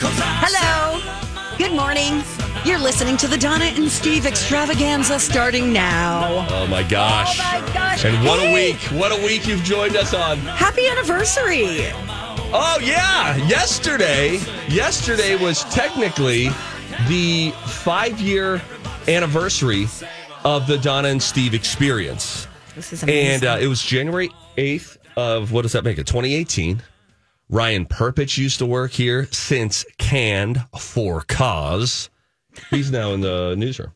Hello. Good morning. You're listening to the Donna and Steve extravaganza starting now. Oh, my gosh. Oh, my gosh. And what a week. What a week you've joined us on. Happy anniversary. Oh, yeah. Yesterday was technically the 5-year anniversary of the Donna and Steve experience. This is amazing. And it was January 8th of, what does that make it, 2018. Ryan Perpich used to work here, since canned for cause. He's now in the newsroom.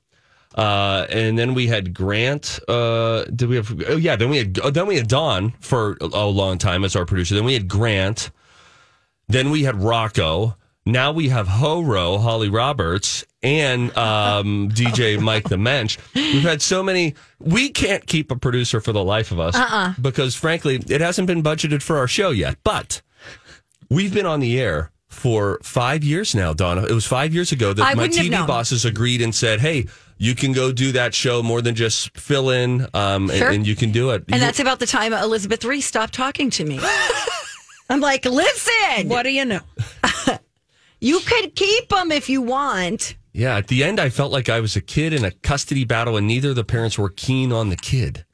And then we had Grant. Then we had Don for a long time as our producer. Then we had Grant. Then we had Rocco. Now we have Ho-Ro, Holly Roberts, and DJ Mike the Mensch. We've had so many. We can't keep a producer for the life of us because, frankly, it hasn't been budgeted for our show yet. But we've been on the air for 5 years now, Donna. It was 5 years ago that my TV bosses agreed and said, hey, you can go do that show more than just fill in, sure. and you can do it. And that's about the time Elizabeth Reece stopped talking to me. I'm like, listen. What do you know? You could keep them if you want. Yeah, at the end, I felt like I was a kid in a custody battle, and neither of the parents were keen on the kid.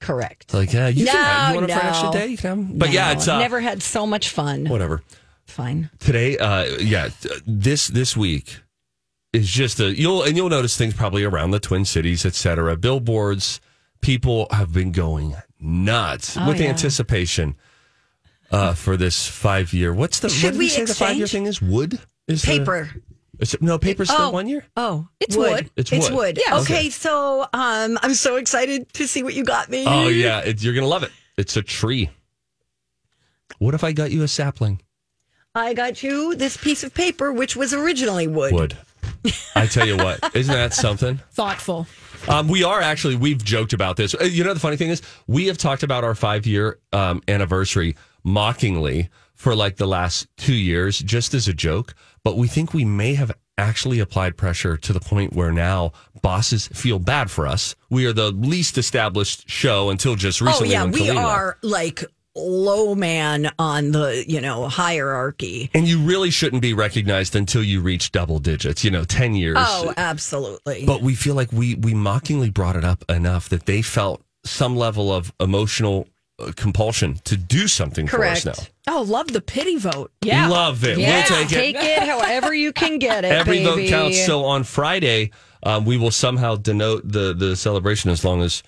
Correct. Like, yeah, you want for an extra day? You can have them. But yeah, it's never had so much fun. Whatever. Fine. Today, this week is just you'll notice things probably around the Twin Cities, et cetera. Billboards, people have been going nuts with anticipation for this 5 year. What did we say the 5 year thing is? Wood is paper. Paper's still 1 year? Oh, it's wood. It's wood. Yeah. Okay, so I'm so excited to see what you got me. Oh, yeah. You're going to love it. It's a tree. What if I got you a sapling? I got you this piece of paper, which was originally wood. I tell you what. Isn't that something? Thoughtful. We've joked about this. You know, the funny thing is, we have talked about our 5 year anniversary mockingly for like the last 2 years, just as a joke. But we think we may have actually applied pressure to the point where now bosses feel bad for us. We are the least established show until just recently. Oh, yeah, we are like low man on the, hierarchy. And you really shouldn't be recognized until you reach double digits, 10 years. Oh, absolutely. But we feel like we mockingly brought it up enough that they felt some level of emotional compulsion to do something for us now. Oh, love the pity vote. Yeah. Love it. Yeah, we'll take it. Take it however you can get it. Every vote counts. So on Friday, we will somehow denote the celebration as long as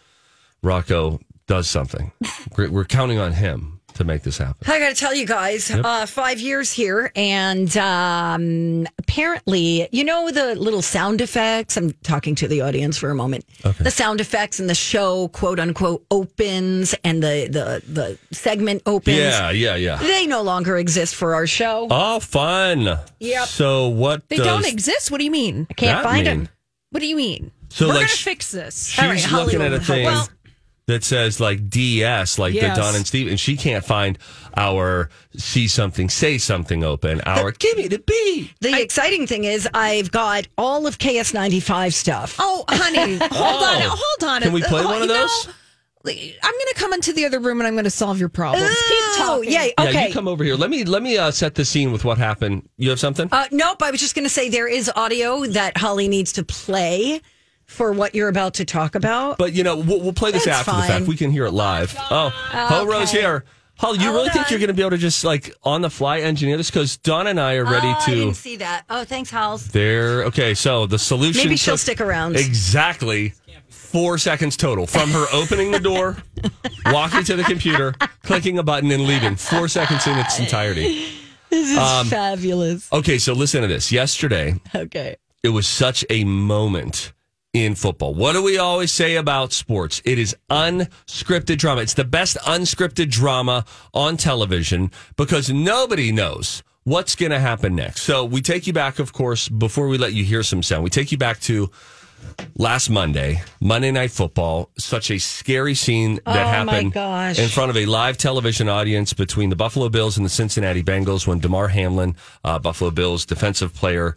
Rocco does something. We're counting on him to make this happen. I got to tell you guys, 5 years here, and apparently, the little sound effects. I'm talking to the audience for a moment. Okay. The sound effects and the show, quote unquote, opens, and the segment opens. Yeah. They no longer exist for our show. Oh, fun. Yep. So what? They don't exist. What do you mean? I can't find them. What do you mean? So we're gonna fix this. She's looking at a thing. Well, that says like DS, the Don and Steve, and she can't find our see something, say something open, give me the B. The exciting thing is I've got all of KS95 stuff. Oh, honey, hold on. Can we play one of those? I'm going to come into the other room and I'm going to solve your problems. Keep talking. Yay, okay. Yeah, you come over here. Let me set the scene with what happened. You have something? Nope, I was just going to say there is audio that Holly needs to play for what you're about to talk about. But, we'll play this after the fact. We can hear it live. Oh, okay. Ho-Ro's here. Paul, you really think you're going to be able to just, like, on the fly engineer this? Because Donna and I are ready to. I didn't see that. Oh, thanks, Howls. There. Okay, so the solution. Maybe she'll stick around. Exactly. 4 seconds total from her opening the door, walking to the computer, clicking a button, and leaving. 4 seconds in its entirety. This is fabulous. Okay, so listen to this. Yesterday, it was such a moment in football. What do we always say about sports? It is unscripted drama. It's the best unscripted drama on television because nobody knows what's going to happen next. So we take you back, of course, before we let you hear some sound, we take you back to last Monday Night Football, such a scary scene that happened in front of a live television audience between the Buffalo Bills and the Cincinnati Bengals when Damar Hamlin, Buffalo Bills defensive player,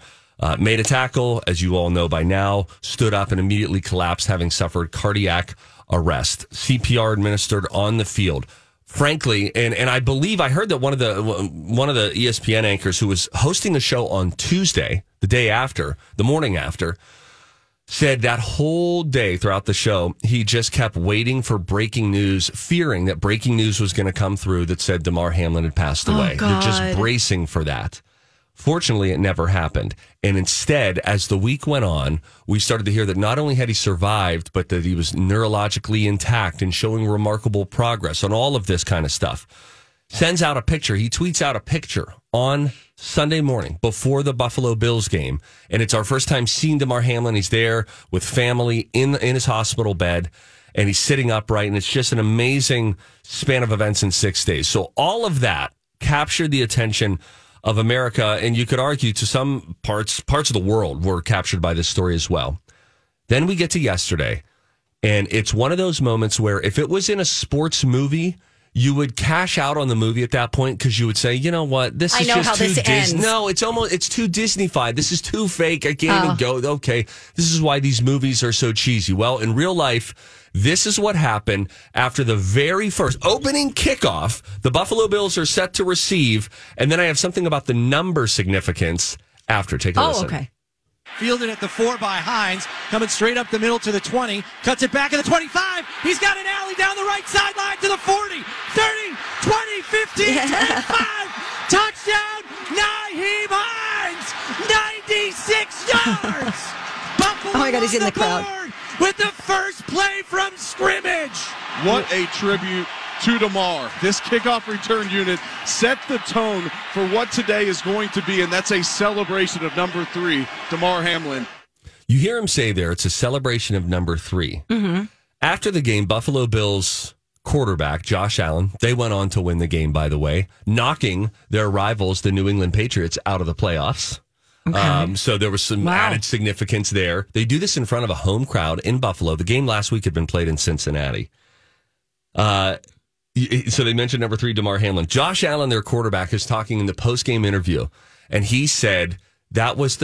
made a tackle, as you all know by now, stood up and immediately collapsed, having suffered cardiac arrest. CPR administered on the field. Frankly, and I believe I heard that one of the ESPN anchors who was hosting a show on Tuesday, the day after, the morning after, said that whole day throughout the show, he just kept waiting for breaking news, fearing that breaking news was going to come through that said Damar Hamlin had passed away. They're just bracing for that. Fortunately, it never happened. And instead, as the week went on, we started to hear that not only had he survived, but that he was neurologically intact and showing remarkable progress on all of this kind of stuff. Sends out a picture. He tweets out a picture on Sunday morning before the Buffalo Bills game. And it's our first time seeing Damar Hamlin. He's there with family in his hospital bed, and he's sitting upright. And it's just an amazing span of events in 6 days. So all of that captured the attention of America. And you could argue to some parts of the world were captured by this story as well. Then we get to yesterday. And it's one of those moments where if it was in a sports movie, you would cash out on the movie at that point because you would say, you know what, this is just too Disney. No, it's too Disney-fied. This is too fake. I can't even go. Okay, this is why these movies are so cheesy. Well, in real life, this is what happened after the very first opening kickoff. The Buffalo Bills are set to receive, and then I have something about the number significance after. Take a listen. Okay. Fielded at the 4 by Hines, coming straight up the middle to the 20, cuts it back at the 25. He's got an alley down the right sideline to the 40, 30, 20, 15, 10, 5. Touchdown, Nyheim Hines, 96 yards. Buffalo he's in the crowd with the first play from scrimmage. What a tribute to Damar. This kickoff return unit set the tone for what today is going to be, and that's a celebration of number 3, Damar Hamlin. You hear him say there, it's a celebration of number 3. Mm-hmm. After the game, Buffalo Bills quarterback Josh Allen, they went on to win the game, by the way, knocking their rivals, the New England Patriots, out of the playoffs. Okay. So there was some added significance there. They do this in front of a home crowd in Buffalo. The game last week had been played in Cincinnati. So they mentioned number 3, Damar Hamlin. Josh Allen, their quarterback, is talking in the post-game interview, and he said that was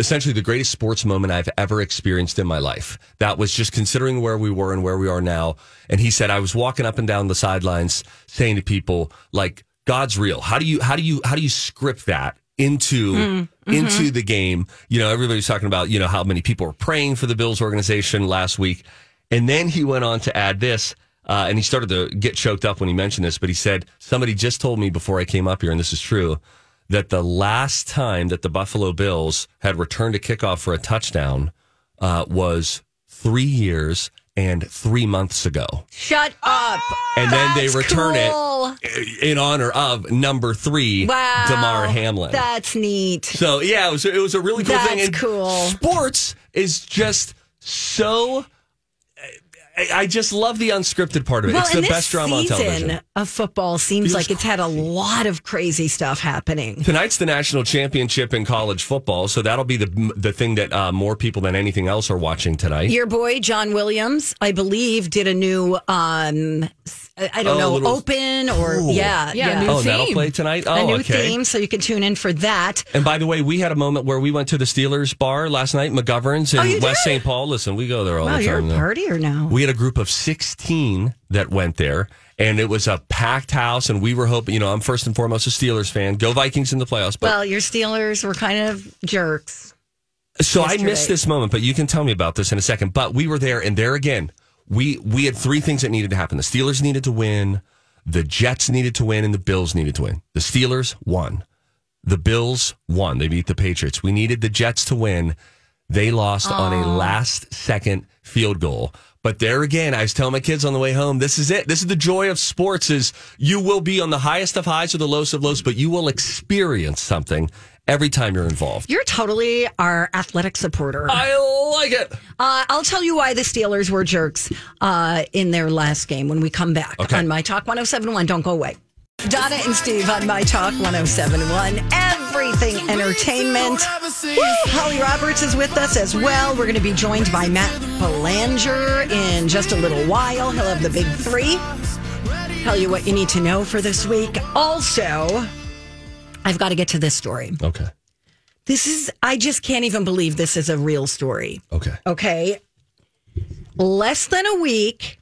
essentially the greatest sports moment I've ever experienced in my life. That was just considering where we were and where we are now. And he said, I was walking up and down the sidelines saying to people, like, God's real. How do you script that into the game? You know, everybody's talking about, you know, how many people were praying for the Bills organization last week. And then he went on to add this. And he started to get choked up when he mentioned this, but he said, somebody just told me before I came up here, and this is true, that the last time that the Buffalo Bills had returned a kickoff for a touchdown was 3 years and 3 months ago. Shut up. And then they return it in honor of number 3, Damar Hamlin. That's neat. So, yeah, it was a really cool thing. That's cool. Sports is just so... I just love the unscripted part of it. Well, it's the best drama on television. This season of football seems like it's had a lot of crazy stuff happening. Tonight's the national championship in college football, so that'll be the thing that more people than anything else are watching tonight. Your boy, John Williams, I believe, did a new, open or, cool. Yeah. New theme. That'll play tonight? A new theme, so you can tune in for that. And by the way, we had a moment where we went to the Steelers bar last night, McGovern's in West Saint Paul. Listen, we go there all the time. You're a partier now. We had a group of 16 that went there, and it was a packed house, and we were hoping, you know, I'm first and foremost a Steelers fan. Go Vikings in the playoffs. But well, your Steelers were kind of jerks. So yesterday. I missed this moment, but you can tell me about this in a second. But we were there, and there again, we had three things that needed to happen. The Steelers needed to win. The Jets needed to win and the Bills needed to win. The Steelers won. The Bills won. They beat the Patriots. We needed the Jets to win. They lost on a last-second field goal. But there again, I was telling my kids on the way home, this is it. This is the joy of sports is you will be on the highest of highs or the lowest of lows, but you will experience something every time you're involved. You're totally our athletic supporter. I like it. I'll tell you why the Steelers were jerks in their last game when we come back on My Talk 107.1. Don't go away. Donna and Steve on My Talk 107.1. Everything entertainment. Woo! Holly Roberts is with us as well. We're going to be joined by Matt Belanger in just a little while. He'll have the big three. Tell you what you need to know for this week. Also, I've got to get to this story. Okay. This is, I just can't even believe this is a real story. Okay. Okay. Less than a week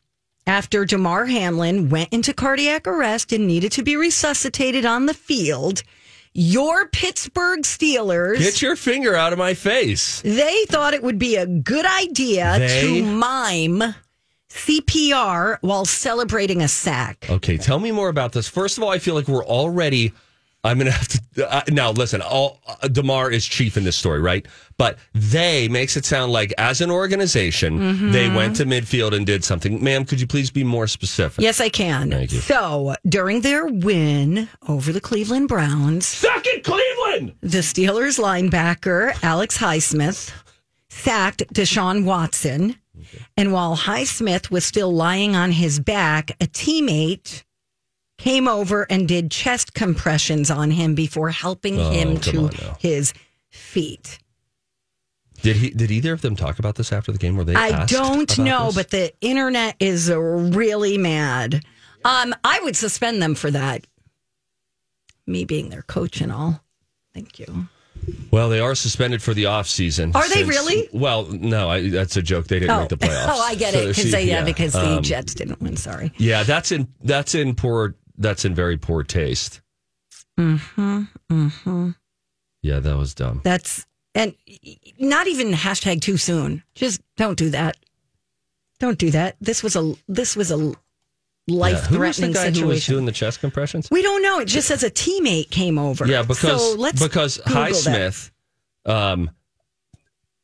after Damar Hamlin went into cardiac arrest and needed to be resuscitated on the field, your Pittsburgh Steelers... Get your finger out of my face. They thought it would be a good idea to mime CPR while celebrating a sack. Okay, tell me more about this. First of all, I feel like we're already... I'm going to have to... now, listen, Damar is chief in this story, right? But they makes it sound like, as an organization, they went to midfield and did something. Ma'am, could you please be more specific? Yes, I can. Thank you. So, during their win over the Cleveland Browns... Suck it, Cleveland! The Steelers linebacker, Alex Highsmith, sacked Deshaun Watson. Okay. And while Highsmith was still lying on his back, a teammate... came over and did chest compressions on him before helping him to his feet. Did he? Did either of them talk about this after the game? Were they? I don't know, but the internet is really mad. I would suspend them for that. Me being their coach and all. Thank you. Well, they are suspended for the off season. Are they really? Well, no, that's a joke. They didn't make the playoffs. Oh, I get it because the Jets didn't win. Sorry. Yeah, That's in very poor taste. Yeah, that was dumb. That's, and not even hashtag too soon. Just don't do that. Don't do that. This was a life-threatening situation. Who was the guy who was doing the chest compressions? We don't know. It just says a teammate came over. Yeah, because Highsmith,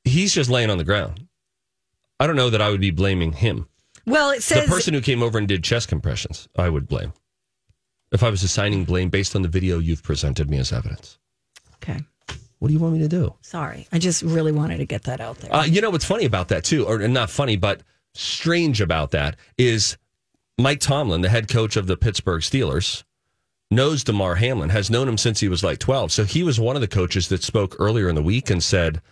he's just laying on the ground. I don't know that I would be blaming him. Well, it says... the person who came over and did chest compressions, I would blame. If I was assigning blame based on the video you've presented me as evidence. Okay. What do you want me to do? Sorry. I just really wanted to get that out there. You know what's funny about that, too, or not funny, but strange about that, is Mike Tomlin, the head coach of the Pittsburgh Steelers, knows Damar Hamlin, has known him since he was like 12. So he was one of the coaches that spoke earlier in the week and said,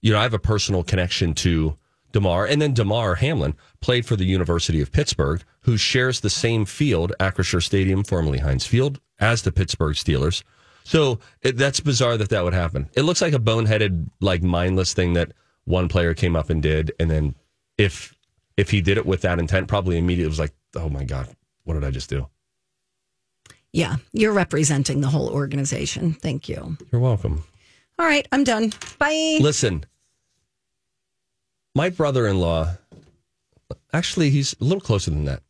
you know, I have a personal connection to... Damar, and then Damar Hamlin played for the University of Pittsburgh, who shares the same field, Acrisure Stadium, formerly Heinz Field, as the Pittsburgh Steelers. So that's bizarre that would happen. It looks like a boneheaded, like mindless thing that one player came up and did, and then if he did it with that intent, probably immediately was like, oh my God, what did I just do? Yeah, you're representing the whole organization. Thank you. You're welcome. All right, I'm done. Bye. Listen. My brother-in-law, actually, he's a little closer than that.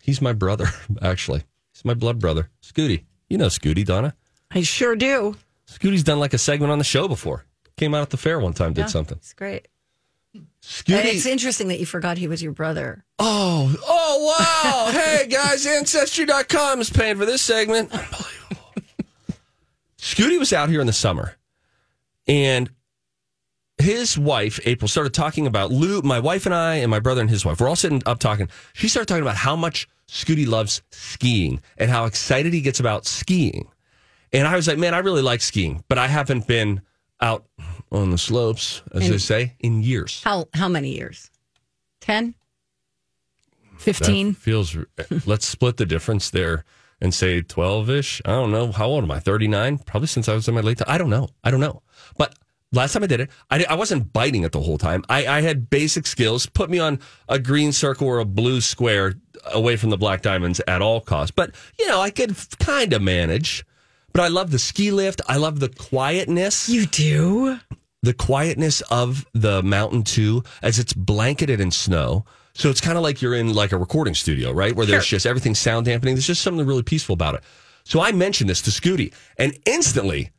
He's my brother, actually. He's my blood brother, Scooty. You know Scooty, Donna. I sure do. Scooty's done like a segment on the show before. Came out at the fair one time, did something. It's great. Scooty. And it's interesting that you forgot he was your brother. Oh, wow. Hey, guys, Ancestry.com is paying for this segment. Unbelievable. Scooty was out here in the summer, and... his wife, April, started talking about Lou, my wife and I, and my brother and his wife. We're all sitting up talking. She started talking about how much Scooty loves skiing and how excited he gets about skiing. And I was like, man, I really like skiing, but I haven't been out on the slopes, as they say, in years. How many years? 10? 15? Let's split the difference there and say 12-ish. I don't know. How old am I? 39? Probably since I was in my late... I don't know. But... last time I did it, I wasn't biting it the whole time. I had basic skills. Put me on a green circle or a blue square away from the black diamonds at all costs. But, you know, I could kind of manage. But I love the ski lift. I love the quietness. You do? The quietness of the mountain, too, as it's blanketed in snow. So it's kind of like you're in like a recording studio, right? Where there's just everything sound dampening. There's just something really peaceful about it. So I mentioned this to Scooty, and instantly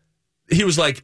he was like,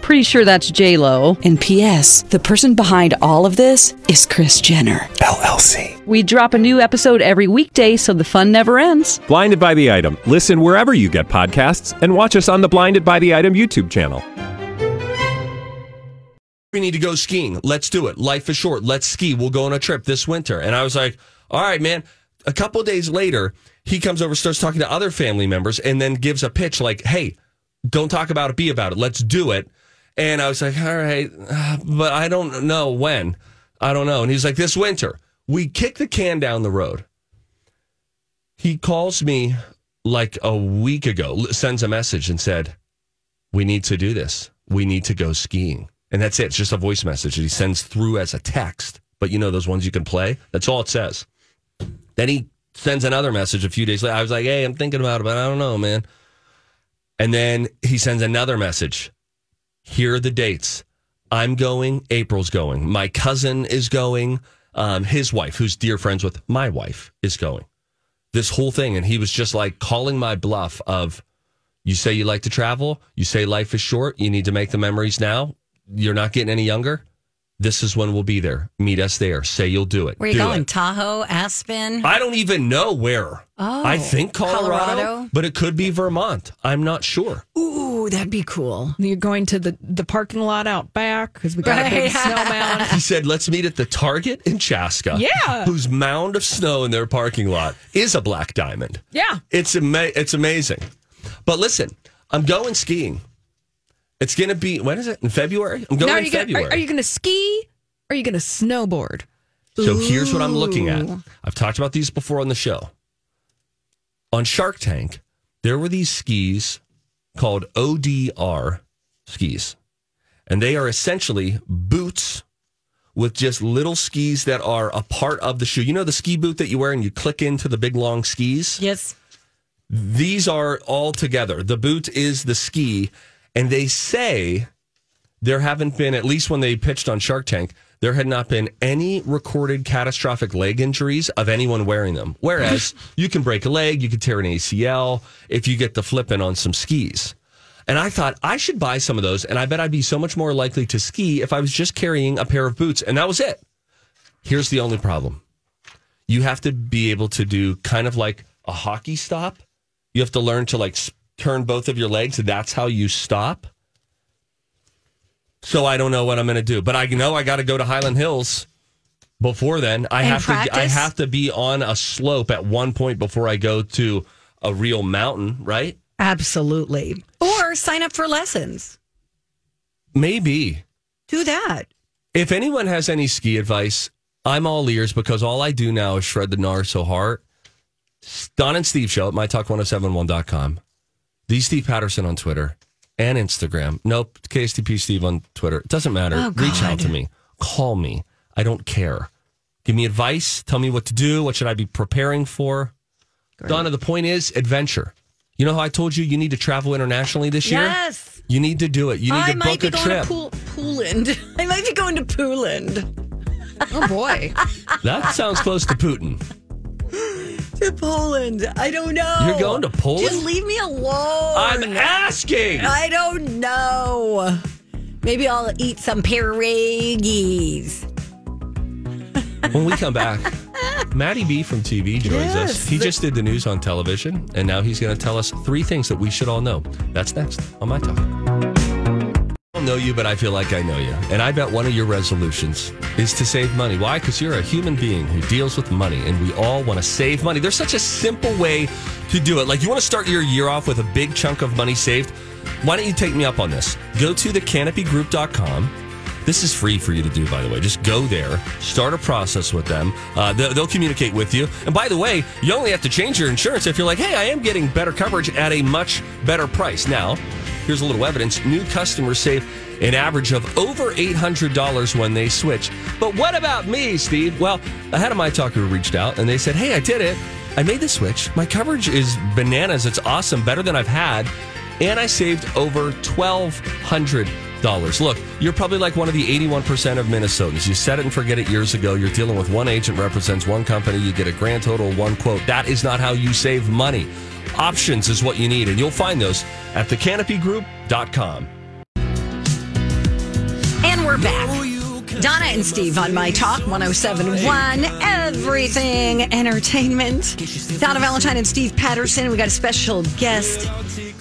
Pretty sure that's J-Lo. And P.S., the person behind all of this is Kris Jenner, LLC. We drop a new episode every weekday so the fun never ends. Blinded by the Item. Listen wherever you get podcasts and watch us on the Blinded by the Item YouTube channel. We need to go skiing. Let's do it. Life is short. Let's ski. We'll go on a trip this winter. And I was like, all right, man. A couple days later, he comes over, starts talking to other family members, and then gives a pitch like, hey, don't talk about it, be about it. Let's do it. And I was like, all right, but I don't know when. I don't know. And he's like, this winter. We kick the can down the road. He calls me like a week ago, sends a message and said, we need to do this. We need to go skiing. And that's it. It's just a voice message that he sends through as a text. But you know those ones you can play? That's all it says. Then he sends another message a few days later. I was like, hey, I'm thinking about it, but I don't know, man. And then he sends another message. Here are the dates. I'm going. April's going. My cousin is going. His wife, who's dear friends with my wife, is going. This whole thing. And he was just like calling my bluff of, you say you like to travel. You say life is short. You need to make the memories now. You're not getting any younger. This is when we'll be there. Meet us there. Say you'll do it. Where are you going? Tahoe? Aspen? I don't even know where. Oh, I think Colorado, but it could be Vermont. I'm not sure. Ooh, that'd be cool. You're going to the parking lot out back because we got a big snow mound. He said, let's meet at the Target in Chaska. Yeah. Whose mound of snow in their parking lot is a black diamond. Yeah. It's amazing. But listen, I'm going skiing. It's going to be, when is it? In February? I'm going in February. Are you going to ski or are you going to snowboard? So here's what I'm looking at. I've talked about these before on the show. On Shark Tank, there were these skis called ODR skis. And they are essentially boots with just little skis that are a part of the shoe. You know the ski boot that you wear and you click into the big long skis? Yes. These are all together. The boot is the ski. And they say there haven't been, at least when they pitched on Shark Tank, there had not been any recorded catastrophic leg injuries of anyone wearing them. Whereas you can break a leg, you could tear an ACL if you get the flipping on some skis. And I thought I should buy some of those. And I bet I'd be so much more likely to ski if I was just carrying a pair of boots. And that was it. Here's the only problem. You have to be able to do kind of like a hockey stop. You have to learn to like turn both of your legs. That's how you stop. So I don't know what I'm going to do, but I know I got to go to Highland Hills before then. I have to be on a slope at one point before I go to a real mountain, right? Absolutely. Or sign up for lessons. Maybe. Do that. If anyone has any ski advice, I'm all ears because all I do now is shred the gnar so hard. Don and Steve show at mytalk1071.com. The Steve Patterson on Twitter and Instagram. Nope, KSTP Steve on Twitter. It doesn't matter. Oh, reach out to me. Call me. I don't care. Give me advice. Tell me what to do. What should I be preparing for? Great. Donna, the point is adventure. You know how I told you you need to travel internationally this year? Yes. You need to do it. You need to book a trip. I might be going to Poland. Oh, boy. That sounds close to Putin. To Poland. I don't know. You're going to Poland? Just leave me alone. I'm asking. I don't know. Maybe I'll eat some pierogies. When we come back, Matty B from TV joins us. He just did the news on television, and now he's going to tell us 3 things that we should all know. That's next on My Talk. know you, but I feel like I know you. And I bet one of your resolutions is to save money. Why? Because you're a human being who deals with money, and we all want to save money. There's such a simple way to do it. Like, you want to start your year off with a big chunk of money saved? Why don't you take me up on this? Go to thecanopygroup.com. This is free for you to do, by the way. Just go there, start a process with them. They'll communicate with you. And by the way, you only have to change your insurance if you're like, hey, I am getting better coverage at a much better price. Now, here's a little evidence. New customers save an average of over $800 when they switch. But what about me, Steve? Well, I had a My Talker who reached out, and they said, hey, I did it. I made the switch. My coverage is bananas. It's awesome, better than I've had. And I saved over $1,200. Look, you're probably like one of the 81% of Minnesotans. You set it and forget it years ago. You're dealing with one agent, represents one company. You get a grand total, one quote. That is not how you save money. Options is what you need, and you'll find those at thecanopygroup.com. And we're back. Donna and Steve on My Talk 107.1, everything entertainment. Donna Valentine and Steve Patterson. We got a special guest.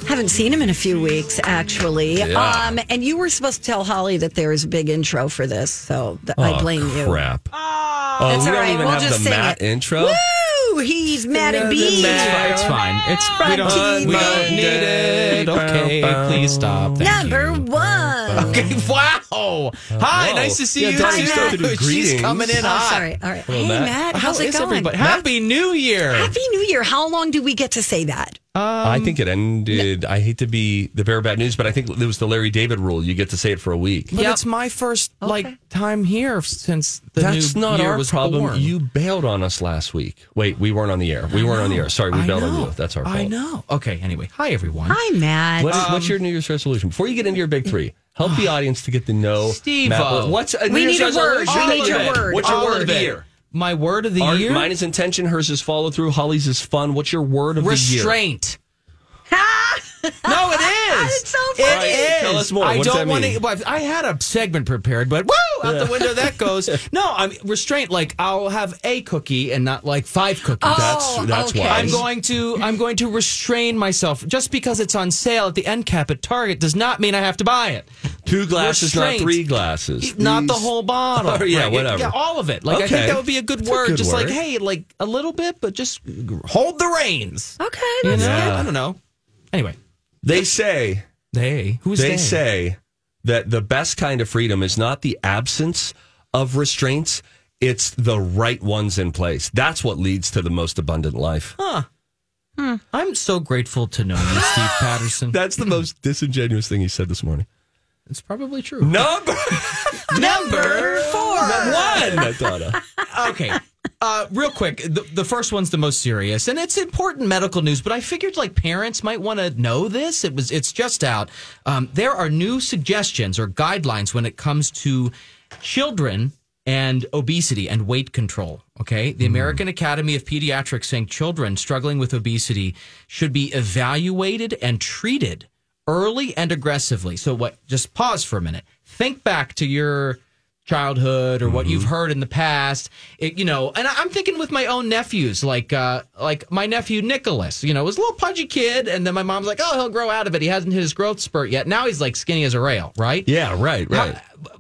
Haven't seen him in a few weeks, actually. Yeah. And you were supposed to tell Holly that there is a big intro for this, so I blame you. Crap. Oh, that's we all right. Don't even we'll have just the Matt intro. Woo! He's Matt and B. It's fine. It's fine. We don't need it. Okay, please stop. Thank Number you. One. Okay. Wow. Hi. Nice to see you. Yeah, she's coming in hot. Sorry. All right. Hello, hey, Matt. How's it going? Everybody? Happy New Year. Happy New Year. How long do we get to say that? I think it ended. I hate to be the bearer of bad news, but I think it was the Larry David rule. You get to say it for a week. But it's my first time here since the That's new not year our was problem. Born. You bailed on us last week. Wait, we weren't on the air. We weren't on the air. Sorry, we bailed on you. That's our fault. I know. Okay. Anyway, hi everyone. Hi Matt. What's your New Year's resolution? Before you get into your big three, help the audience to get to know Steve-o. What's a New Year's resolution? We need a word. What's your word of the year? My word of the year? Mine is intention. Hers is follow through. Holly's is fun. What's your word of Restraint. The year? Restraint. No, it is. It's so funny. It is. Tell us more. I had a segment prepared, but woo! Out the window that goes. No, I mean, restraint. Like I'll have a cookie and not like 5 cookies. Oh, that's okay. Why I'm going to restrain myself. Just because it's on sale at the end cap at Target does not mean I have to buy it. 2 glasses, restraint. Not 3 glasses. Not the whole bottle. Oh, yeah, right? Whatever. Yeah, all of it. Like, okay. I think that would be a good That's word. A good just word. Like, hey, like a little bit, but just hold the reins. Okay, that's good. I don't know. Anyway, they say that the best kind of freedom is not the absence of restraints; it's the right ones in place. That's what leads to the most abundant life. Huh. I'm so grateful to know you, Steve Patterson. That's the most disingenuous thing he said this morning. It's probably true. Number 4. One. Okay. Real quick, the first one's the most serious, and it's important medical news, but I figured like parents might want to know this. It's just out. There are new suggestions or guidelines when it comes to children and obesity and weight control, okay? The American Academy of Pediatrics saying children struggling with obesity should be evaluated and treated early and aggressively. So just pause for a minute. Think back to your childhood or what you've heard in the past, and I'm thinking with my own nephews, like my nephew Nicholas, was a little pudgy kid. And then my mom's like, oh, he'll grow out of it. He hasn't hit his growth spurt yet. Now he's like skinny as a rail, right? Yeah, right.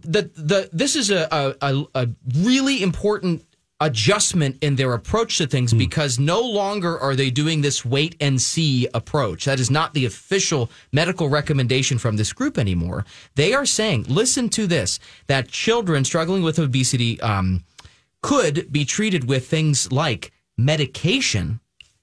This is a really important adjustment in their approach to things because no longer are they doing this wait and see approach. That is not the official medical recommendation from this group anymore. They are saying, listen to this, that children struggling with obesity could be treated with things like medication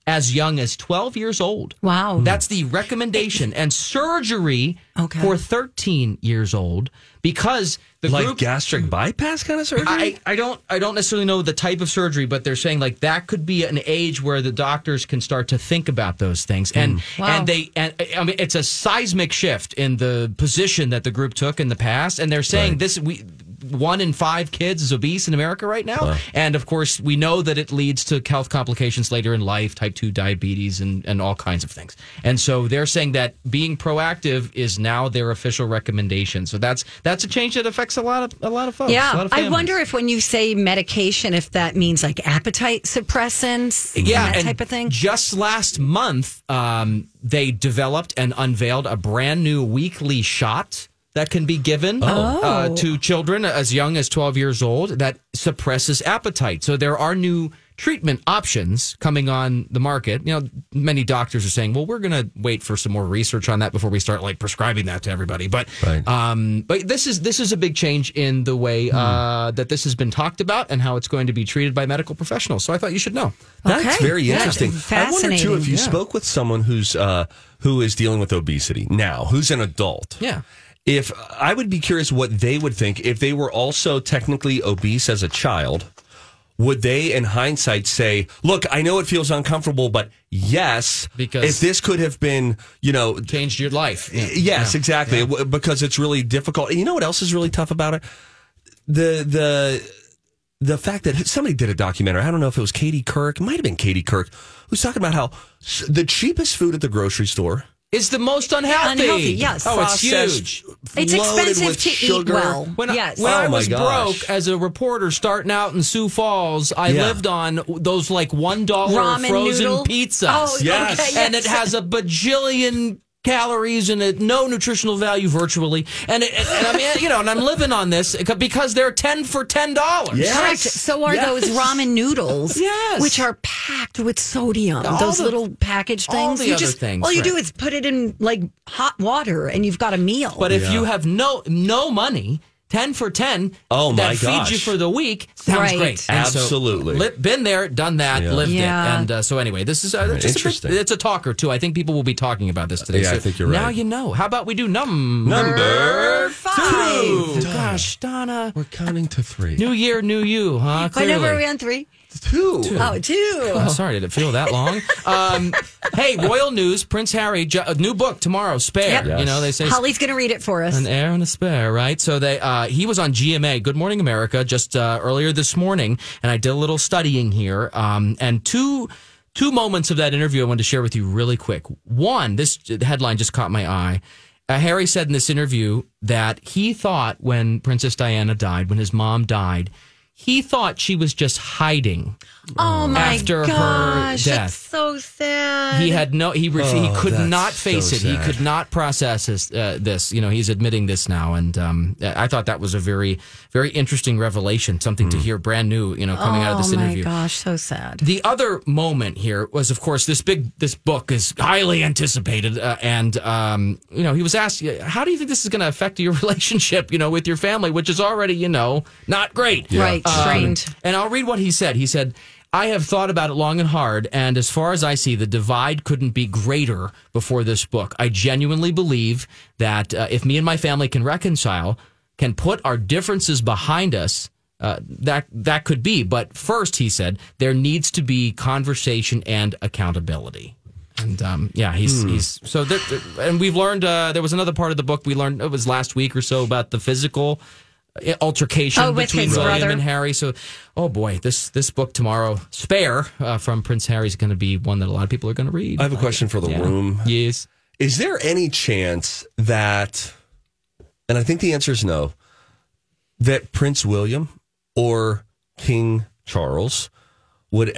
as young as 12 years old. Wow. That's the recommendation. And surgery for 13 years old because the group, gastric bypass kind of surgery? I don't necessarily know the type of surgery, but they're saying like that could be an age where the doctors can start to think about those things. And I mean it's a seismic shift in the position that the group took in the past, and they're saying this 1 in 5 kids is obese in America right now. Wow. And of course, we know that it leads to health complications later in life, type 2 diabetes and all kinds of things. And so they're saying that being proactive is now their official recommendation. So that's a change that affects a lot of folks. Yeah. A lot of families. I wonder if when you say medication, if that means like appetite suppressants and that type of thing. Just last month, they developed and unveiled a brand new weekly shot that can be given to children as young as 12 years old that suppresses appetite. So there are new treatment options coming on the market. You know, many doctors are saying, well, we're going to wait for some more research on that before we start like prescribing that to everybody. But but this is a big change in the way that this has been talked about and how it's going to be treated by medical professionals. So I thought you should know. Okay. That's very interesting. I wonder, too, if you spoke with someone who is dealing with obesity now, who's an adult. Yeah. If I would be curious what they would think if they were also technically obese as a child, would they, in hindsight, say, "Look, I know it feels uncomfortable, but yes, because if this could have been, you know, changed your life." Yeah. Yes, exactly, yeah. Because it's really difficult. And you know what else is really tough about it? The fact that somebody did a documentary, I don't know if it was Katie Kirk, it might have been Katie Kirk, who's talking about how the cheapest food at the grocery store is the most unhealthy. Yes. Oh, it's huge. It's expensive to eat well. When I was broke as a reporter starting out in Sioux Falls, I lived on those like $1 ramen frozen noodle pizzas. Oh, yes. Okay, yes. And it has a bajillion calories and no nutritional value virtually. And I mean, you know, and I'm living on this because they're 10 for $10. Yes. Correct. So are those ramen noodles, which are packed with sodium, little packaged things. All the things. All you do is put it in like hot water and you've got a meal. But if you have no money, 10 for 10, that feeds you for the week, sounds great. Absolutely. So, been there, done that, lived it. And so anyway, this is just interesting. It's a talker, too. I think people will be talking about this today. Yeah, so I think you're right. Now you know. How about we do number 5? Gosh, Donna. We're counting to 3. New year, new you, huh? Clearly. Why never we on 3? 2. Oh, 2. Oh, sorry, did it feel that long? Hey, royal news. Prince Harry, new book tomorrow, Spare. Yep. Yes. You know, they say Holly's going to read it for us. An heir and a spare, right? So he was on GMA, Good Morning America, just earlier this morning, and I did a little studying here. And two moments of that interview I wanted to share with you really quick. One, this headline just caught my eye. Harry said in this interview that he thought when Princess Diana died, when his mom died, he thought she was just hiding after her death. It's so sad. He had he could not face it. Sad. He could not process this. You know, he's admitting this now, and I thought that was a very, very interesting revelation. Something to hear brand new, you know, coming out of this interview. Oh my gosh, so sad. The other moment here was, of course, this book is highly anticipated, and you know, he was asked, "How do you think this is going to affect your relationship, you know, with your family, which is already, you know, not great, right?" And I'll read what he said. He said, "I have thought about it long and hard, and as far as I see, the divide couldn't be greater before this book. I genuinely believe that if me and my family can reconcile, can put our differences behind us, that could be. But first," he said, "there needs to be conversation and accountability." And he's so that, and we've learned there was another part of the book we learned, it was last week or so, about the physical altercation between William and Harry. So, oh boy, this book tomorrow, Spare, from Prince Harry, is going to be one that a lot of people are going to read. I have a question for the room. Yes. Is there any chance that, and I think the answer is no, that Prince William or King Charles could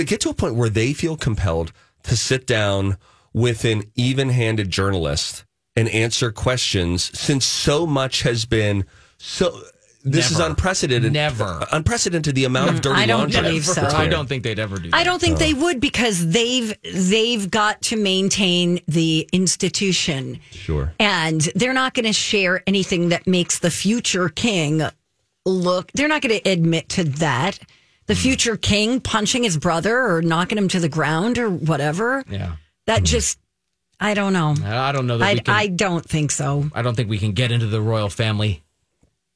it get to a point where they feel compelled to sit down with an even-handed journalist and answer questions, since so much has been this is unprecedented. Never. Unprecedented, the amount of dirty laundry. I don't believe so. I don't think they'd ever do that. I don't think they would, because they've got to maintain the institution. Sure. And they're not going to share anything that makes the future king look. They're not going to admit to that. The future king punching his brother or knocking him to the ground or whatever. Yeah. That just, I don't know. I don't know. I don't think so. I don't think we can get into the royal family.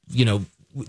You know,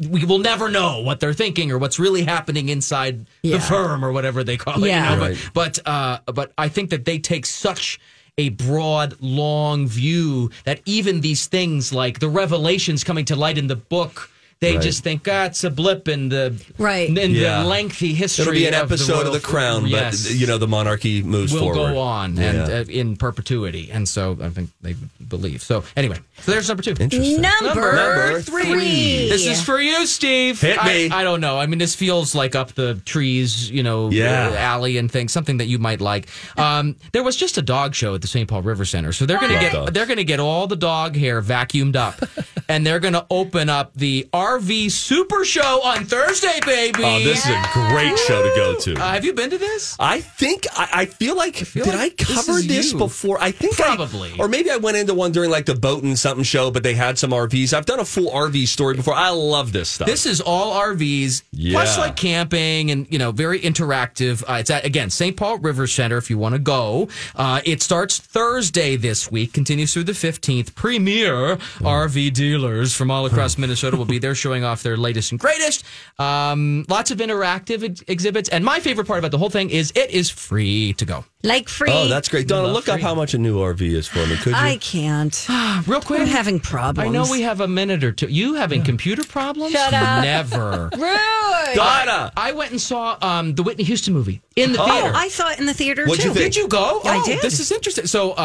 we will never know what they're thinking or what's really happening inside the firm or whatever they call it. Yeah. You know? Right. But I think that they take such a broad, long view that even these things like the revelations coming to light in the book They just think, it's a blip in the the lengthy history. It'll be an episode of the Crown, but the monarchy moves forward. Will go on and in perpetuity, and so I think they believe. So anyway, so there's number two. Interesting. Number three. This is for you, Steve. Hit me. I don't know. I mean, this feels like up the trees, alley and things. Something that you might like. There was just a dog show at the Saint Paul River Center, so they're going to get all the dog hair vacuumed up, and they're going to open up the RV Super Show on Thursday, baby. Oh, this is a great show to go to. Have you been to this? I think I feel like I covered this before. I think probably, or maybe I went into one during like the boat and something show, but they had some RVs. I've done a full RV story before. I love this stuff. This is all RVs, plus like camping and very interactive. It's at Saint Paul River Center. If you want to go, it starts Thursday this week, continues through the 15th. Premier RV dealers from all across Minnesota will be there showing off their latest and greatest. Lots of interactive exhibits. And my favorite part about the whole thing is it is free to go. Like free. Oh, that's great. Donna, look up how much a new RV is for me, could you? I can't. Real quick. I'm having problems. I know we have a minute or two. You having computer problems? Shut up. Never. Really? Donna. I went and saw the Whitney Houston movie in the theater. Oh, I saw it in the theater, too. Did you go? I did. This is interesting. So,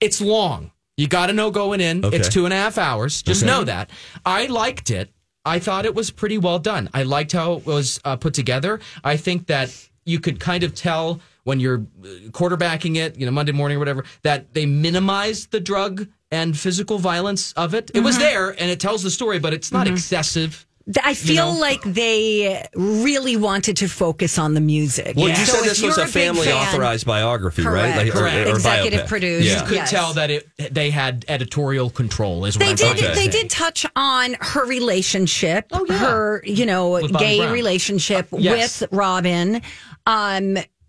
it's long. You got to know going in. Okay. It's 2.5 hours. Just know that. I liked it. I thought it was pretty well done. I liked how it was put together. I think that you could kind of tell when you're quarterbacking it, Monday morning or whatever, that they minimized the drug and physical violence of it. It was there, and it tells the story, but it's not excessive. I feel like they really wanted to focus on the music. Well, you said this was a family-authorized biography, right? Like, correct. Or executive produced. Yeah. You could tell that they had editorial control. They did touch on her relationship, her gay relationship with Robin,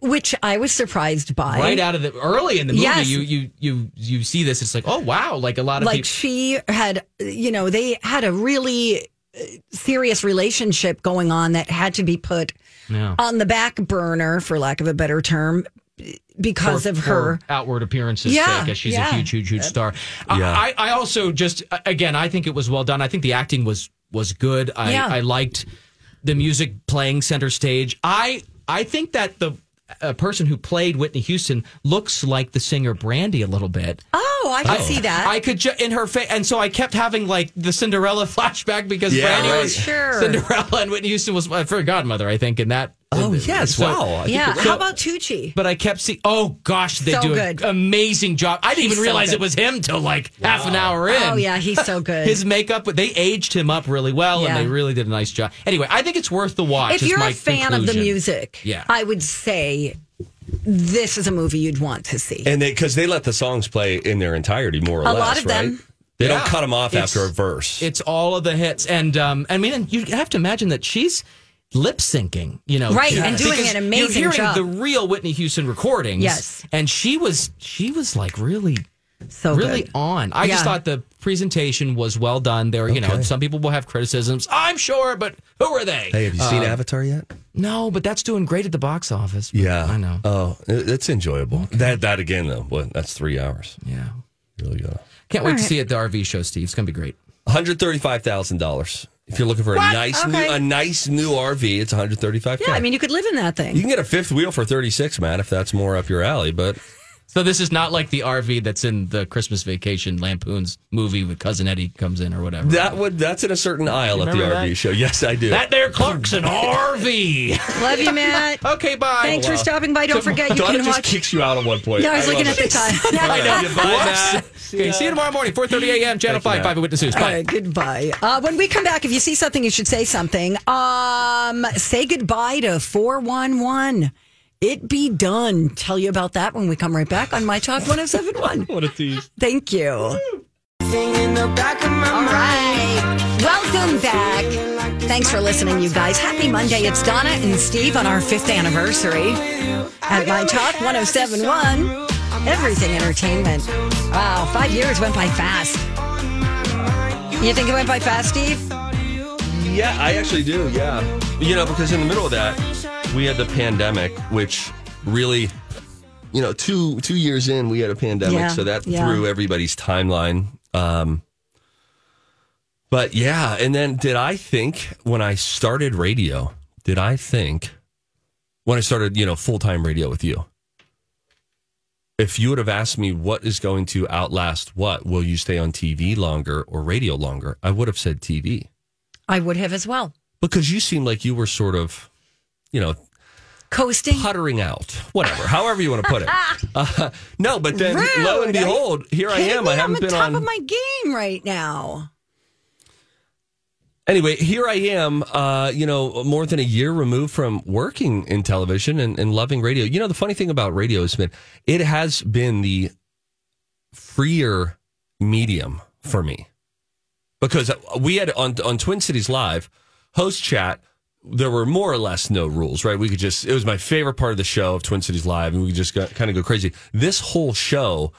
which I was surprised by. Right out of early in the movie, you see this. It's like, oh wow, like a lot of people. She had, they had a really serious relationship going on that had to be put on the back burner, for lack of a better term, because of her outward appearances. Yeah, sake, as she's a huge star. Yeah. I also just, again, I think it was well done. I think the acting was good. I liked the music playing center stage. I think that a person who played Whitney Houston looks like the singer Brandy a little bit. Oh, I could see that. I could in her face, and so I kept having like the Cinderella flashback because Brandy was Cinderella and Whitney Houston was for godmother, I think, in that. Oh yes! So, wow. Yeah. How about Tucci? But I kept seeing. Oh gosh, they do an amazing job. I didn't even realize it was him till like half an hour in. Oh yeah, he's so good. His makeup, they aged him up really well, and they really did a nice job. Anyway, I think it's worth the watch. If you're a fan of the music, I would say this is a movie you'd want to see. And because they let the songs play in their entirety, more or less, a lot of them. They don't cut them off after a verse. It's all of the hits, and you have to imagine that she's lip syncing, and doing an amazing job. You're hearing the real Whitney Houston recordings, and she was like really, so really good. On. I just thought the presentation was well done. There, some people will have criticisms, I'm sure, but who are they? Hey, have you seen Avatar yet? No, but that's doing great at the box office. Yeah, I know. Oh, it's enjoyable. Okay. That again though. Well, that's 3 hours. Yeah, really good. Can't wait to see it at the RV show, Steve. It's gonna be great. $135,000. If you're looking for a nice new RV, it's $135,000. Yeah, I mean, you could live in that thing. You can get a fifth wheel for $36,000, Matt, if that's more up your alley. But so this is not like the RV that's in the Christmas Vacation Lampoon's movie with Cousin Eddie comes in or whatever. That's in a certain aisle at the RV show. Yes, I do. That there Clarkson RV. Love you, Matt. Okay, bye. Thanks for stopping by. Don't forget, you can watch. Just kicks you out at one point. Yeah, I was looking at the time. I know. Goodbye, Matt. Okay, see you tomorrow morning, 4:30 a.m., Channel 5, 5 Eyewitness News. Bye. All right, goodbye. When we come back, if you see something, you should say something. Say goodbye to 411. It be done. Tell you about that when we come right back on My Talk 107.1. What a tease. Thank you. All right. Welcome back. Thanks for listening, you guys. Happy Monday. It's Donna and Steve on our 5th anniversary at My Talk 107.1. Everything entertainment. Wow, 5 years went by fast. You think it went by fast, Steve? Yeah, I actually do, yeah. Because in the middle of that, we had the pandemic, which really, two years in, we had a pandemic, so that threw everybody's timeline. But yeah, and then did I think when I started radio, full-time radio with you, if you would have asked me what is going to outlast what, will you stay on TV longer or radio longer? I would have said TV. I would have as well. Because you seemed like you were sort of, coasting, puttering out, whatever, however you want to put it. No, but then rude. Lo and behold, here I am. I haven't been on. I'm on top of my game right now. Anyway, here I am, more than a year removed from working in television and loving radio. You know, the funny thing about radio has been, it has been the freer medium for me. Because we had on Twin Cities Live, host chat, there were more or less no rules, right? We could just, it was my favorite part of the show of Twin Cities Live, and we could just kind of go crazy. This whole show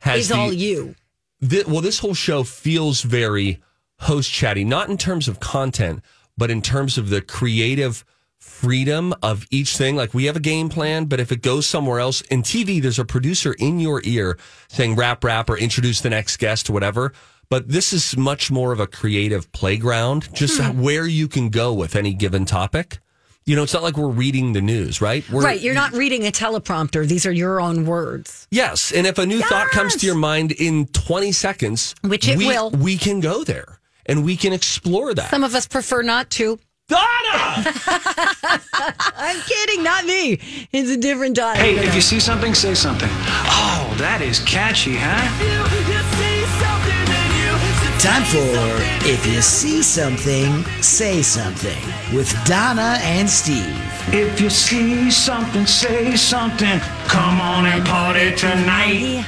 has... It's all you. This whole show feels very... host chatty, not in terms of content, but in terms of the creative freedom of each thing. Like, we have a game plan, but if it goes somewhere else, in TV, there's a producer in your ear saying rap, or introduce the next guest, whatever. But this is much more of a creative playground, just where you can go with any given topic. You know, it's not like we're reading the news, right? Right, you're not reading a teleprompter. These are your own words. Yes, and if a new thought comes to your mind in 20 seconds, which it will, we can go there. And we can explore that. Some of us prefer not to. Donna! I'm kidding, not me. It's a different Donna. Hey, if you see something, say something. Oh, that is catchy, huh? Time for If You See Something, Say Something with Donna and Steve. If you see something, say something. Come on and party tonight.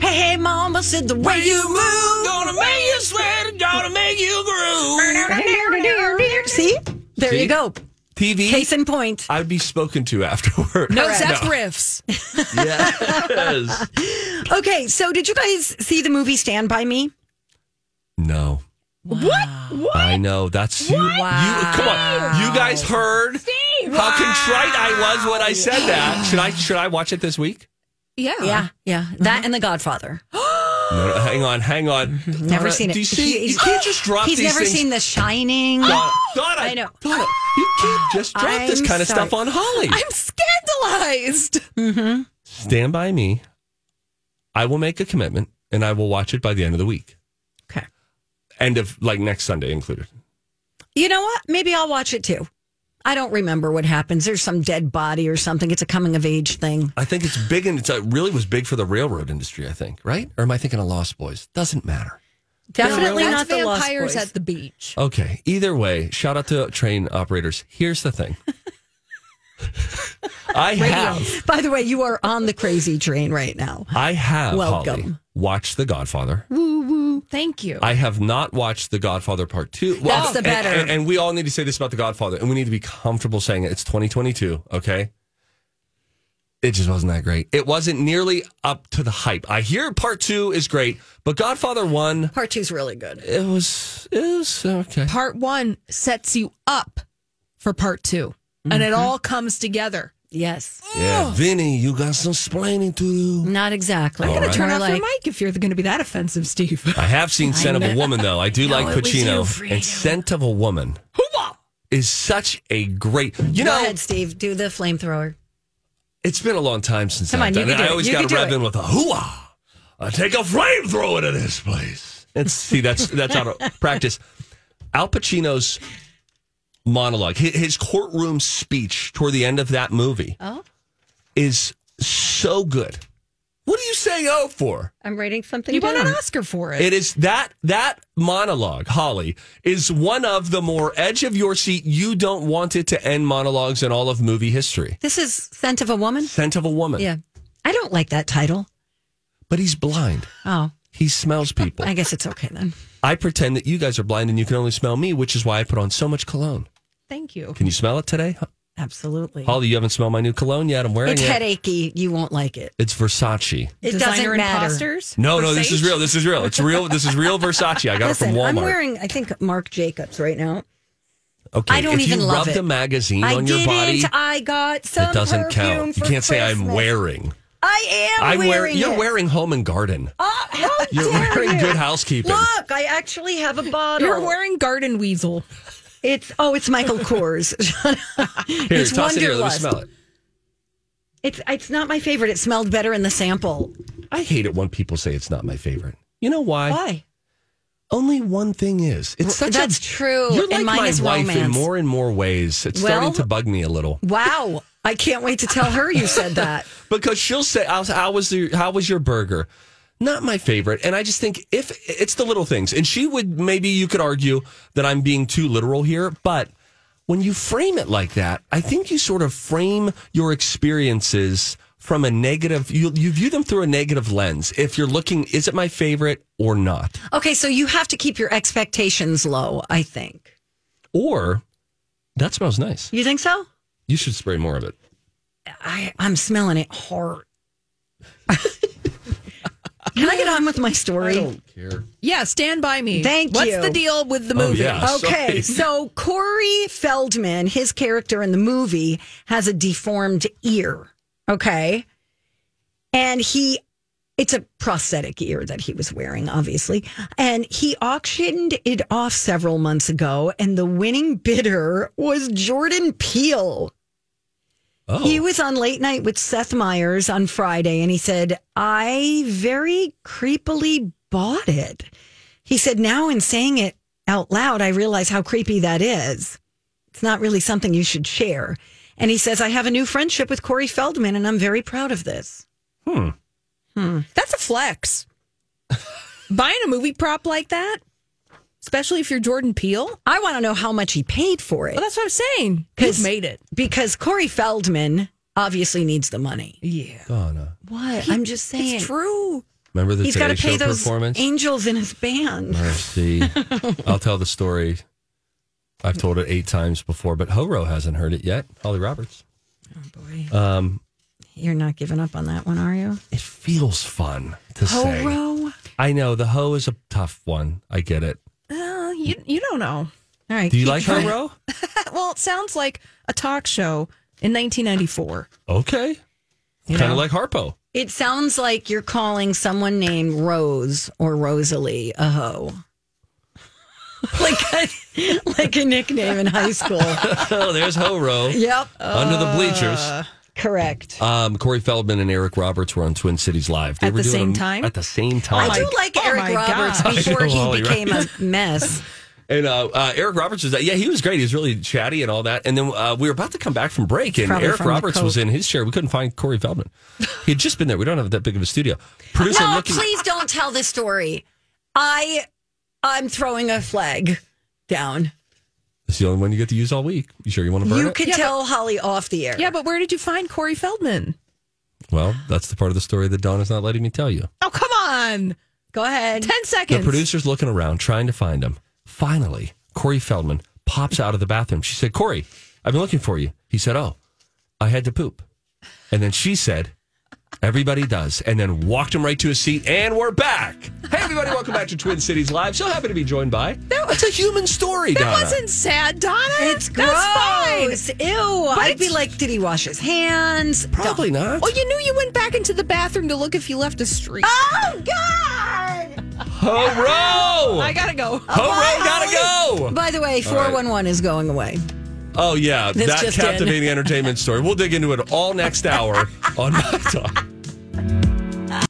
Hey, mama said the way you move, gonna make you sweat, gonna make you groove. See? There you go. TV. Case in point. I'd be spoken to afterward. No, that's riffs. Yes. Okay, so did you guys see the movie Stand By Me? No. What? I know. That's you. Wow. Come on. You guys heard Steve. How contrite I was when I said that. Should I watch it this week? Yeah. That and The Godfather. No, hang on. Never seen it. Do you see? You can't just drop these things. He's never seen The Shining. I know. You can't just drop this kind of stuff on Holly. I'm scandalized. Mm-hmm. Stand By Me. I will make a commitment, and I will watch it by the end of the week. Okay. End of, next Sunday included. You know what? Maybe I'll watch it, too. I don't remember what happens. There's some dead body or something. It's a coming of age thing. I think it's big, and it really was big for the railroad industry, I think, right? Or am I thinking of Lost Boys? Doesn't matter. Definitely not the Lost Boys. Vampires at the Beach. Okay. Either way, shout out to train operators. Here's the thing. I have. By the way, you are on the crazy train right now. I have, welcome. Holly, watched The Godfather. Woo, woo. Thank you. I have not watched The Godfather Part 2. That's the better. And we all need to say this about The Godfather, and we need to be comfortable saying it. It's 2022, okay? It just wasn't that great. It wasn't nearly up to the hype. I hear Part 2 is great, but Godfather 1... Part 2 is really good. It was okay. Part 1 sets you up for Part 2. And it all comes together. Yes. Yeah, Vinny, you got some explaining to do. Not exactly. I'm going to turn off your mic if you're going to be that offensive, Steve. I have seen Scent of a Woman, though. I do like Pacino. And Scent of a Woman is such a great... Go ahead, Steve. Do the flamethrower. It's been a long time since I've done it. I always got to rev in with a hoo-ah. I take a flamethrower to this place. See, that's out of practice. Al Pacino's... monologue, his courtroom speech toward the end of that movie is so good. What are you saying oh for? I'm writing something you down. Won an Oscar for it. It is that monologue, Holly, is one of the more edge of your seat, you don't want it to end monologues in all of movie history. This is Scent of a Woman? Scent of a Woman. Yeah. I don't like that title. But he's blind. Oh. He smells people. I guess it's okay then. I pretend that you guys are blind and you can only smell me, which is why I put on so much cologne. Thank you. Can you smell it today? Absolutely. Holly, you haven't smelled my new cologne yet. I'm wearing it. It's headachy. You won't like it. It's Versace. It doesn't matter. Imposters? No, this is real. It's real. This is real Versace. I got it from Walmart. I'm wearing, I think, Marc Jacobs right now. Okay. I don't even love it. If you rub the magazine on your body, I got some perfume for Christmas. You can't say I'm wearing. I am wearing it. You're wearing Home and Garden. You're wearing Good Housekeeping. Look, I actually have a bottle. You're wearing Garden Weasel. It's Michael Kors. Here, it's toss it here. Let me smell it. It's not my favorite. It smelled better in the sample. I hate it when people say it's not my favorite. You know why? Why? Only one thing is. That's true. You're like my wife romance. In more and more ways. It's starting to bug me a little. Wow. I can't wait to tell her you said that. Because she'll say, how was your burger? Not my favorite. And I just think if it's the little things. And she would, maybe you could argue that I'm being too literal here. But when you frame it like that, I think you sort of frame your experiences from a negative, you view them through a negative lens. If you're looking, is it my favorite or not? Okay, so you have to keep your expectations low, I think. Or, that smells nice. You think so? You should spray more of it. I'm smelling it hard. Can I get on with my story? I don't care. Yeah, stand by me. Thank you. What's the deal with the movie? Yeah, okay, so Corey Feldman, his character in the movie, has a deformed ear. Okay. And it's a prosthetic ear that he was wearing, obviously. And he auctioned it off several months ago. And the winning bidder was Jordan Peele. Oh. He was on Late Night with Seth Meyers on Friday. And he said, I very creepily bought it. He said, now in saying it out loud, I realize how creepy that is. It's not really something you should share. And he says, I have a new friendship with Corey Feldman, and I'm very proud of this. Hmm. That's a flex. Buying a movie prop like that, especially if you're Jordan Peele. I want to know how much he paid for it. Well, that's what I'm saying. He's made it. Because Corey Feldman obviously needs the money. Yeah. Oh, no. What? I'm just saying. It's true. Remember the Today Show performance? He's got to pay those angels in his band. Mercy. I'll tell the story. I've told it 8 times before, but Ho-Ro hasn't heard it yet. Holly Roberts. Oh, boy. You're not giving up on that one, are you? It feels fun to say. Ho-Ro? I know. The Ho is a tough one. I get it. You don't know. All right. Do you like Ho-Ro? Well, it sounds like a talk show in 1994. Okay. Kind of like Harpo. It sounds like you're calling someone named Rose or Rosalie a hoe. like a nickname in high school. Oh, there's Ho-Ro. Yep. Under the bleachers. Correct. Corey Feldman and Eric Roberts were on Twin Cities Live. At the same time. I do like Eric Roberts before he became a mess. And Eric Roberts was, he was great. He was really chatty and all that. And then we were about to come back from break, and Eric Roberts was in his chair. We couldn't find Corey Feldman. He had just been there. We don't have that big of a studio. Producer please don't tell this story. I'm throwing a flag down. It's the only one you get to use all week. You sure you want to burn it? You could tell Holly off the air. Yeah, but where did you find Corey Feldman? Well, that's the part of the story that Donna's not letting me tell you. Oh, come on. Go ahead. 10 seconds. The producer's looking around, trying to find him. Finally, Corey Feldman pops out of the bathroom. She said, Corey, I've been looking for you. He said, oh, I had to poop. And then she said... Everybody does. And then walked him right to his seat, and we're back. Hey, everybody, welcome back to Twin Cities Live. So happy to be joined by... It's a human story, Donna. That wasn't sad, Donna. It's gross. That's fine. Ew. But I'd be like, did he wash his hands? Probably not. Oh, you knew you went back into the bathroom to look if you left a streak. Oh, God! Ho-Ro! I gotta go. Ho-Ro, gotta go! By the way, 411 is going away. Oh, yeah, that captivating entertainment story. We'll dig into it all next hour on My Talk.